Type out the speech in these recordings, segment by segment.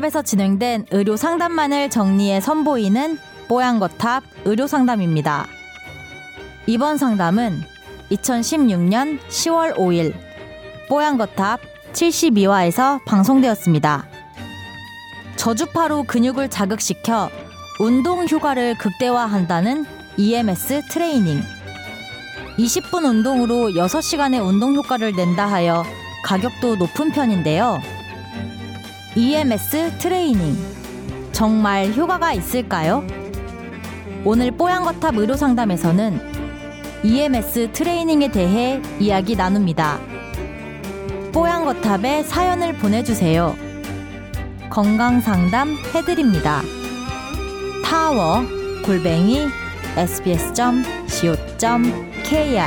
뽀얀거탑에서 진행된 의료 상담만을 정리해 선보이는 뽀얀거탑 의료 상담입니다. 이번 상담은 2016년 10월 5일 뽀얀거탑 72화에서 방송되었습니다. 저주파로 근육을 자극시켜 운동 휴가를 극대화한다는 EMS 트레이닝. 20분 운동으로 6시간의 운동 효과를 낸다 하여 가격도 높은 편인데요. EMS 트레이닝. 정말 효과가 있을까요? 오늘 뽀얀거탑 의료상담에서는 EMS 트레이닝에 대해 이야기 나눕니다. 뽀얀거탑에 사연을 보내주세요. 건강상담 해드립니다. tawo@sbs.co.kr.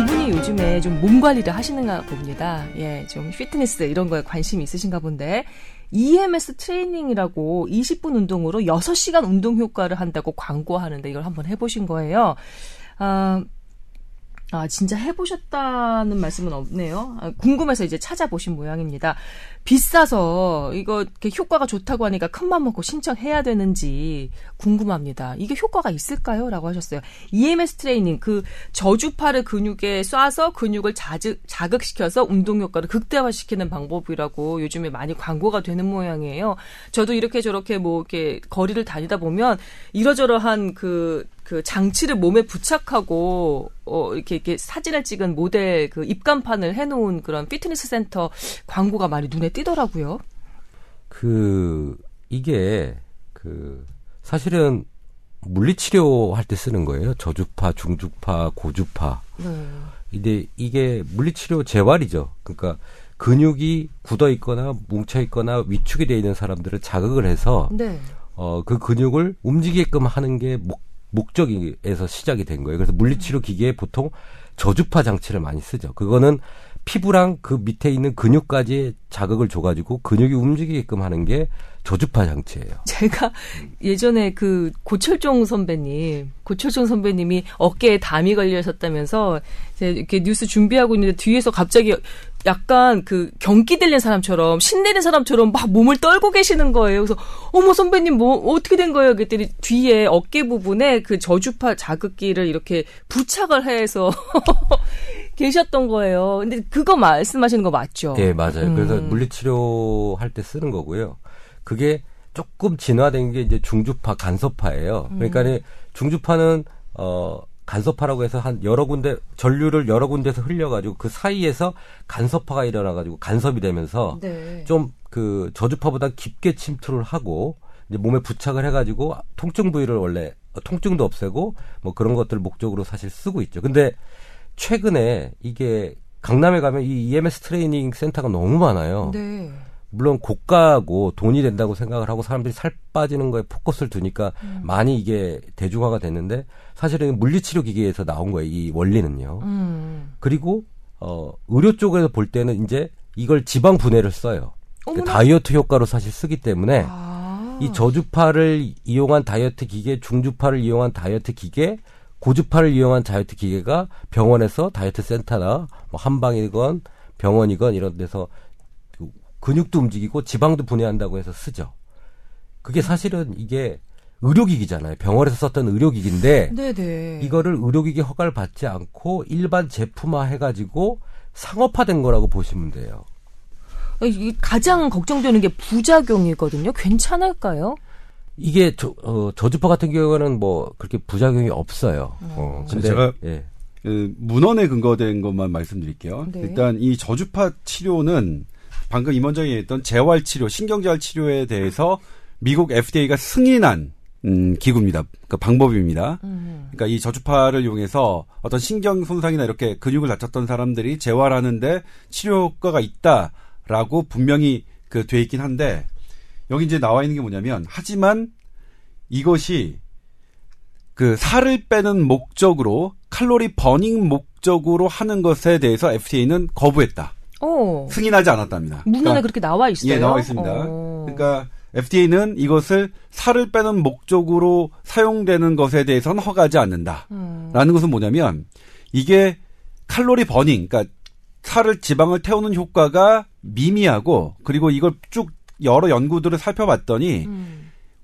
이분이 요즘에 좀 몸 관리를 하시는가 봅니다. 예, 좀 피트니스 이런 거에 관심이 있으신가 본데 EMS 트레이닝이라고 20분 운동으로 6시간 운동 효과를 한다고 광고하는데 이걸 한번 해보신 거예요. 진짜 해보셨다는 말씀은 없네요. 궁금해서 이제 찾아보신 모양입니다. 비싸서 이거 이렇게 효과가 좋다고 하니까 큰맘 먹고 신청해야 되는지 궁금합니다. 이게 효과가 있을까요? 라고 하셨어요. EMS 트레이닝, 그 저주파를 근육에 쏴서 근육을 자극시켜서 운동 효과를 극대화시키는 방법이라고 요즘에 많이 광고가 되는 모양이에요. 저도 이렇게 저렇게 뭐 이렇게 거리를 다니다 보면 이러저러한 그 장치를 몸에 부착하고 이렇게 사진을 찍은 모델 그 입간판을 해놓은 그런 피트니스 센터 광고가 많이 눈에 띄더라고요. 사실은 물리치료 할 때 쓰는 거예요. 저주파, 중주파, 고주파. 네. 근데 이게 물리치료 재활이죠. 그러니까 근육이 굳어 있거나 뭉쳐 있거나 위축이 되어 있는 사람들을 자극을 해서 네. 그 근육을 움직이게끔 하는 게 목적에서 시작이 된 거예요. 그래서 물리치료 기계에 보통 저주파 장치를 많이 쓰죠. 그거는 피부랑 그 밑에 있는 근육까지 자극을 줘가지고 근육이 움직이게끔 하는 게 저주파 장치예요. 제가 예전에 그 고철종 선배님이 어깨에 담이 걸려 있었다면서 이렇게 뉴스 준비하고 있는데 뒤에서 갑자기 약간 그 경기 들린 사람처럼 신내린 사람처럼 막 몸을 떨고 계시는 거예요. 그래서 어머 선배님 뭐 어떻게 된 거예요? 그랬더니 뒤에 어깨 부분에 그 저주파 자극기를 이렇게 부착을 해서 계셨던 거예요. 근데 그거 말씀하시는 거 맞죠? 네, 맞아요. 그래서 물리치료 할 때 쓰는 거고요. 그게 조금 진화된 게 이제 중주파, 간섭파예요. 그러니까 중주파는 간섭파라고 해서 한 여러 군데 전류를 여러 군데서 흘려가지고 그 사이에서 간섭파가 일어나가지고 간섭이 되면서 네. 좀 그 저주파보다 깊게 침투를 하고 이제 몸에 부착을 해가지고 통증 부위를 원래 통증도 없애고 뭐 그런 것들 목적으로 사실 쓰고 있죠. 근데 최근에 이게 강남에 가면 이 EMS 트레이닝 센터가 너무 많아요. 네. 물론 고가고 돈이 된다고 생각을 하고 사람들이 살 빠지는 거에 포커스를 두니까 많이 이게 대중화가 됐는데 사실은 물리치료 기계에서 나온 거예요. 이 원리는요. 그리고 의료 쪽에서 볼 때는 이제 이걸 지방 분해를 써요. 그러니까 다이어트 효과로 사실 쓰기 때문에 이 저주파를 이용한 다이어트 기계, 중주파를 이용한 다이어트 기계, 고주파를 이용한 다이어트 기계가 병원에서 다이어트 센터나 뭐 한방이건 병원이건 이런 데서 근육도 움직이고 지방도 분해한다고 해서 쓰죠. 그게 사실은 이게 의료기기잖아요. 병원에서 썼던 의료기기인데 네네. 이거를 의료기기 허가를 받지 않고 일반 제품화 해가지고 상업화된 거라고 보시면 돼요. 가장 걱정되는 게 부작용이거든요. 괜찮을까요? 이게 저주파 같은 경우에는 뭐 그렇게 부작용이 없어요. 근데 제가 문헌에 근거된 것만 말씀드릴게요. 네. 일단 이 저주파 치료는 방금 임원장이 얘기했던 재활치료, 신경재활치료에 대해서 미국 FDA가 승인한 기구입니다. 그러니까 방법입니다. 그러니까 이 저주파를 이용해서 어떤 신경 손상이나 이렇게 근육을 다쳤던 사람들이 재활하는데 치료 효과가 있다라고 분명히 그 돼 있긴 한데 여기 이제 나와 있는 게 뭐냐면 하지만 이것이 그 살을 빼는 목적으로 칼로리 버닝 목적으로 하는 것에 대해서 FDA는 거부했다. 오. 승인하지 않았답니다. 문헌에 그러니까, 그렇게 나와 있어요? 예, 나와 있습니다. 그러니까 FDA는 이것을 살을 빼는 목적으로 사용되는 것에 대해서는 허가하지 않는다라는 것은 뭐냐면 이게 칼로리 버닝, 그러니까 살을 지방을 태우는 효과가 미미하고 그리고 이걸 쭉 여러 연구들을 살펴봤더니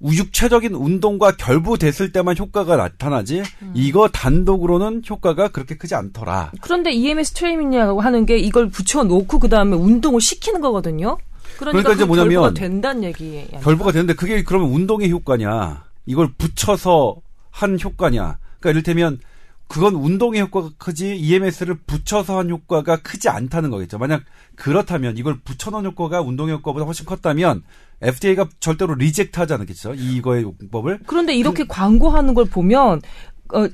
우육체적인 운동과 결부됐을 때만 효과가 나타나지 이거 단독으로는 효과가 그렇게 크지 않더라. 그런데 EMS 트레이닝이라고 하는 게 이걸 붙여놓고 그다음에 운동을 시키는 거거든요. 그러니까 이제 뭐냐면 결부가 된다는 얘기. 결부가 되는데 그게 그러면 운동의 효과냐 이걸 붙여서 한 효과냐. 그러니까 이를테면 그건 운동의 효과가 크지 EMS를 붙여서 한 효과가 크지 않다는 거겠죠. 만약 그렇다면 이걸 붙여놓은 효과가 운동의 효과보다 훨씬 컸다면 FDA가 절대로 리젝트하지 않겠죠. 이거의 용법을. 그런데 이렇게 광고하는 걸 보면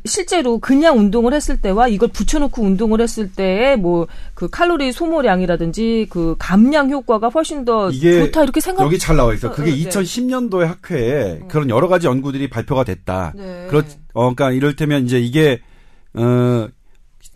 실제로 그냥 운동을 했을 때와 이걸 붙여놓고 운동을 했을 때의 뭐 그 칼로리 소모량이라든지 그 감량 효과가 훨씬 더 좋다 이렇게 생각. 여기 잘 나와 있어. 그게 2010년도에 학회에 그런 여러 가지 연구들이 발표가 됐다. 네. 그러니까 이를테면 이제 이게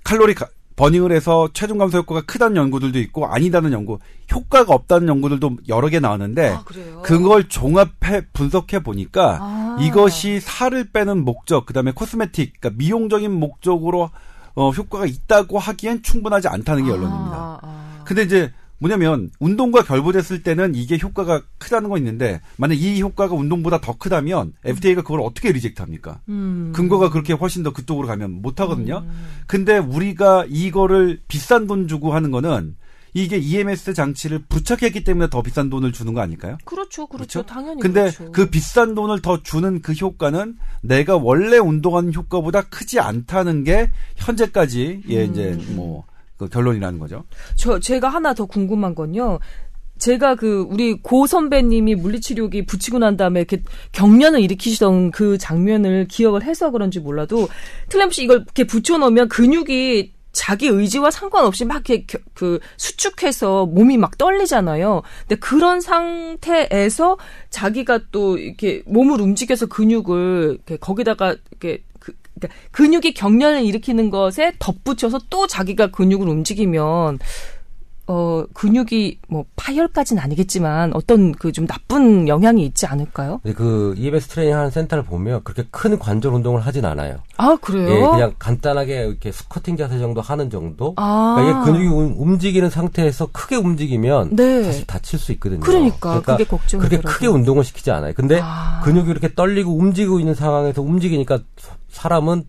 칼로리 버닝을 해서 체중 감소 효과가 크다는 연구들도 있고 아니다는 연구, 효과가 없다는 연구들도 여러 개 나왔는데 그걸 종합해 분석해 보니까 이것이 살을 빼는 목적, 그다음에 코스메틱, 그러니까 미용적인 목적으로 효과가 있다고 하기엔 충분하지 않다는 게 결론입니다. 근데 이제 뭐냐면 운동과 결부됐을 때는 이게 효과가 크다는 건 있는데 만약 이 효과가 운동보다 더 크다면 FDA가 그걸 어떻게 리젝트합니까? 근거가 그렇게 훨씬 더 그쪽으로 가면 못하거든요. 근데 우리가 이거를 비싼 돈 주고 하는 거는 이게 EMS 장치를 부착했기 때문에 더 비싼 돈을 주는 거 아닐까요? 그렇죠. 당연히 근데 그렇죠. 그 비싼 돈을 더 주는 그 효과는 내가 원래 운동하는 효과보다 크지 않다는 게 현재까지 이제 뭐 그 결론이라는 거죠. 제가 하나 더 궁금한 건요. 제가 우리 고 선배님이 물리치료기 붙이고 난 다음에 이렇게 경련을 일으키시던 그 장면을 기억을 해서 그런지 몰라도 틀림없이 이걸 이렇게 붙여놓으면 근육이 자기 의지와 상관없이 막 이렇게 수축해서 몸이 막 떨리잖아요. 근데 그런 상태에서 자기가 또 이렇게 몸을 움직여서 근육을 이렇게 거기다가 이렇게 근육이 경련을 일으키는 것에 덧붙여서 또 자기가 근육을 움직이면 근육이 뭐 파열까지는 아니겠지만 어떤 그 좀 나쁜 영향이 있지 않을까요? 그 EMS 트레이닝 하는 센터를 보면 그렇게 큰 관절 운동을 하진 않아요. 아 그래요? 예, 그냥 간단하게 이렇게 스쿼팅 자세 정도 하는 정도. 그러니까 이게 근육이 움직이는 상태에서 크게 움직이면 네. 사실 다칠 수 있거든요. 그러니까 그게 걱정이더라고요. 그렇게 크게 운동을 시키지 않아요. 근데 근육이 이렇게 떨리고 움직이고 있는 상황에서 움직이니까 사람은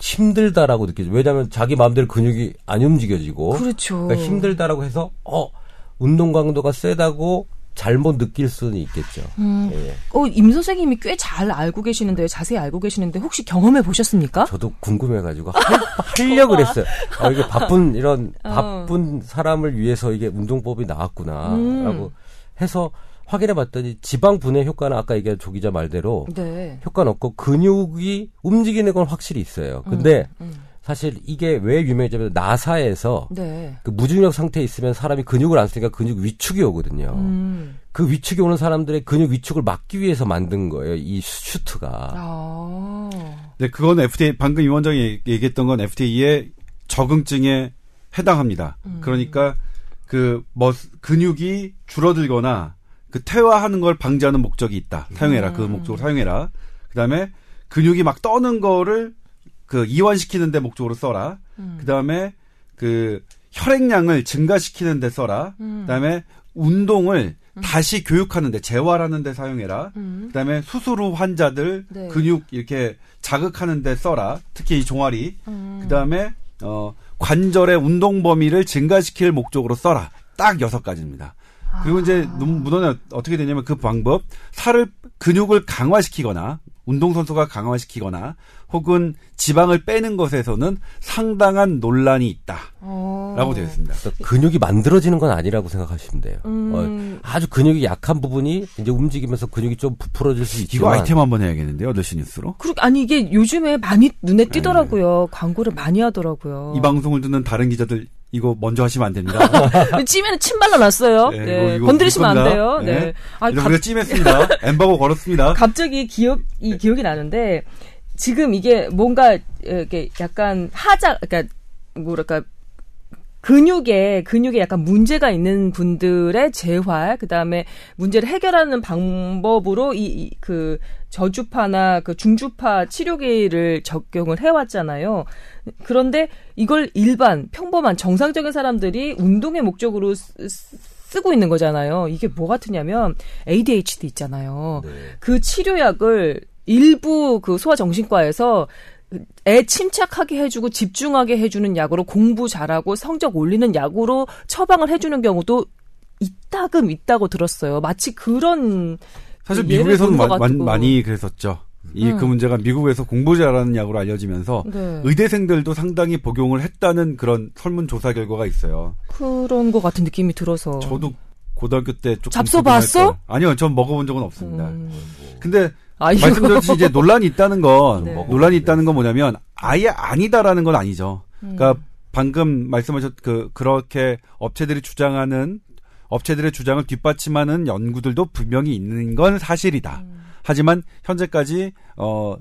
힘들다라고 느끼죠. 왜냐하면 자기 마음대로 근육이 안 움직여지고 그렇죠. 그러니까 힘들다라고 해서 운동 강도가 세다고 잘못 느낄 수는 있겠죠. 예. 임 선생님이 꽤 잘 알고 계시는데요. 자세히 알고 계시는데 혹시 경험해 보셨습니까? 저도 궁금해가지고 하려고 그랬어요. 이게 바쁜 사람을 위해서 이게 운동법이 나왔구나라고 해서 확인해봤더니 지방 분해 효과는 아까 얘기한 조 기자 말대로 네. 효과는 없고 근육이 움직이는 건 확실히 있어요. 근데 사실 이게 왜 유명해지냐면 나사에서 네. 그 무중력 상태에 있으면 사람이 근육을 안 쓰니까 근육 위축이 오거든요. 그 위축이 오는 사람들의 근육 위축을 막기 위해서 만든 거예요. 이 슈트가. 네, 그건 FDA 방금 임 원장이 얘기했던 건 FDA의 적응증에 해당합니다. 그러니까 근육이 줄어들거나 그 퇴화하는 걸 방지하는 목적이 있다. 사용해라. 그 목적으로 사용해라. 그다음에 근육이 막 떠는 거를 이완시키는 데 목적으로 써라. 그다음에 혈액량을 증가시키는 데 써라. 그다음에 운동을 다시 교육하는 데 재활하는 데 사용해라. 그다음에 수술 후 환자들 네. 근육 이렇게 자극하는 데 써라. 특히 이 종아리. 그다음에 관절의 운동 범위를 증가시킬 목적으로 써라. 딱 6가지입니다. 그리고 이제 문헌에 어떻게 되냐면 그 방법 근육을 강화시키거나 운동선수가 강화시키거나 혹은 지방을 빼는 것에서는 상당한 논란이 있다라고 되어 있습니다. 그러니까 근육이 만들어지는 건 아니라고 생각하시면 돼요. 아주 근육이 약한 부분이 이제 움직이면서 근육이 좀 부풀어질 수 있지만 이거 아이템 한번 해야겠는데요. 8시 뉴스로. 아니 이게 요즘에 많이 눈에 띄더라고요. 네. 광고를 많이 하더라고요. 이 방송을 듣는 다른 기자들 이거 먼저 하시면 안 됩니다. 찜에는 침 발라놨어요. 네, 네. 이거 건드리시면 안 돼요. 네. 네. 우리가 찜했습니다. 엠바고 걸었습니다. 갑자기 기억이 나는데 지금 이게 뭔가 이렇게 약간 그러니까 근육에 약간 문제가 있는 분들의 재활, 그 다음에 문제를 해결하는 방법으로 그 저주파나 그 중주파 치료기를 적용을 해왔잖아요. 그런데 이걸 일반, 평범한, 정상적인 사람들이 운동의 목적으로 쓰고 있는 거잖아요. 이게 뭐 같으냐면 ADHD 있잖아요. 네. 그 치료약을 일부 그 소아정신과에서 애 침착하게 해주고 집중하게 해주는 약으로 공부 잘하고 성적 올리는 약으로 처방을 해주는 경우도 있다고 들었어요. 마치 그런 사실 미국에서는 많이 그랬었죠. 그 문제가 미국에서 공부 잘하는 약으로 알려지면서 네. 의대생들도 상당히 복용을 했다는 그런 설문조사 결과가 있어요. 그런 것 같은 느낌이 들어서 저도 고등학교 때 조금 잡숴봤어? 아니요, 전 먹어본 적은 없습니다. 근데 말씀드렸듯이 이제 논란이 있다는 건 네. 논란이 있다는 건 뭐냐면 아예 아니다라는 건 아니죠. 그러니까 방금 말씀하셨 그렇게 업체들이 주장하는 업체들의 주장을 뒷받침하는 연구들도 분명히 있는 건 사실이다. 하지만 현재까지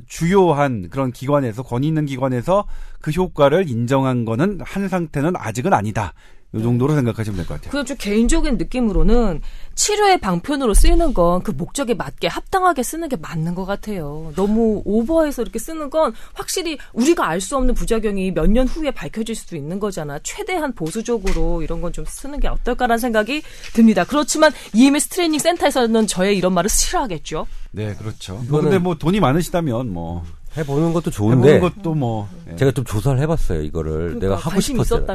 주요한 그런 기관에서 권위 있는 기관에서 그 효과를 인정한 거는 한 상태는 아직은 아니다. 이 정도로 생각하시면 될 것 같아요. 그냥 좀 개인적인 느낌으로는 치료의 방편으로 쓰이는 건 그 목적에 맞게 합당하게 쓰는 게 맞는 것 같아요. 너무 오버해서 이렇게 쓰는 건 확실히 우리가 알 수 없는 부작용이 몇 년 후에 밝혀질 수도 있는 거잖아. 최대한 보수적으로 이런 건 좀 쓰는 게 어떨까라는 생각이 듭니다. 그렇지만 EMS 트레이닝 센터에서는 저의 이런 말을 싫어하겠죠. 네, 그렇죠. 그런데 뭐 돈이 많으시다면 뭐. 해보는 것도 좋은데 해보는 것도 뭐 예. 제가 좀 조사를 해봤어요. 이거를 그러니까 내가 하고 싶었어요.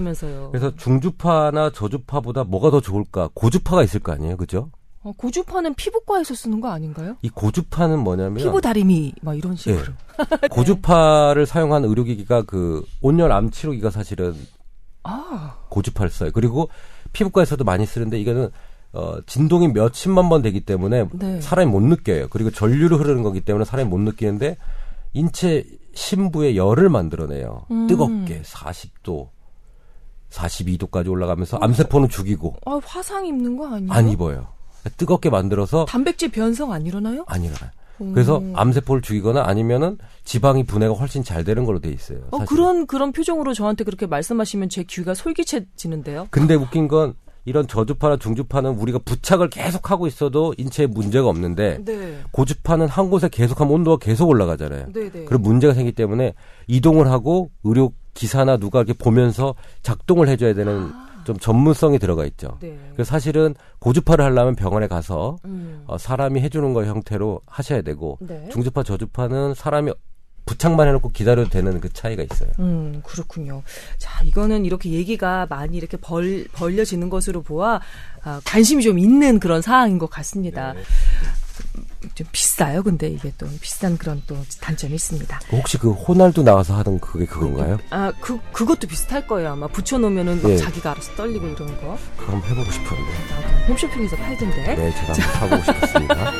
그래서 중주파나 저주파보다 뭐가 더 좋을까? 고주파가 있을 거 아니에요, 그죠? 고주파는 피부과에서 쓰는 거 아닌가요? 이 고주파는 뭐냐면 피부 다리미 막 이런 식으로 예. 고주파를 사용한 의료기기가 그 온열 암 치료기가 사실은 고주파를 써요. 그리고 피부과에서도 많이 쓰는데 이거는 진동이 몇십만 번 되기 때문에 네. 사람이 못 느껴요. 그리고 전류로 흐르는 거기 때문에 사람이 못 느끼는데. 인체 심부에 열을 만들어내요. 뜨겁게 40도, 42도까지 올라가면서 암세포는 죽이고. 아, 화상 입는 거 아니에요? 안 입어요. 뜨겁게 만들어서. 단백질 변성 안 일어나요? 안 일어나요. 그래서 암세포를 죽이거나 아니면은 지방이 분해가 훨씬 잘 되는 걸로 돼 있어요. 그런 표정으로 저한테 그렇게 말씀하시면 제 귀가 솔깃해지는데요. 근데 웃긴 건 이런 저주파나 중주파는 우리가 부착을 계속 하고 있어도 인체에 문제가 없는데 네. 고주파는 한 곳에 계속하면 온도가 계속 올라가잖아요. 네, 네. 그럼 문제가 생기기 때문에 이동을 하고 의료 기사나 누가 이렇게 보면서 작동을 해줘야 되는 좀 전문성이 들어가 있죠. 네. 그래서 사실은 고주파를 하려면 병원에 가서 사람이 해주는 거 형태로 하셔야 되고 네. 중주파, 저주파는 사람이 부착만 해놓고 기다려도 되는 그 차이가 있어요. 그렇군요. 자, 이거는 이렇게 얘기가 많이 이렇게 벌려지는 것으로 보아 관심이 좀 있는 그런 사항인 것 같습니다. 네. 좀 비싸요. 근데 이게 또 비싼 그런 또 단점이 있습니다. 혹시 그 호날두 나와서 하던 그게 그건가요? 그것도 비슷할 거예요. 아마 붙여놓으면은 네. 자기가 알아서 떨리고 이러는 거. 그럼 해보고 싶었는데. 홈쇼핑에서 팔던데. 네, 제가 한번 사보고 싶었습니다.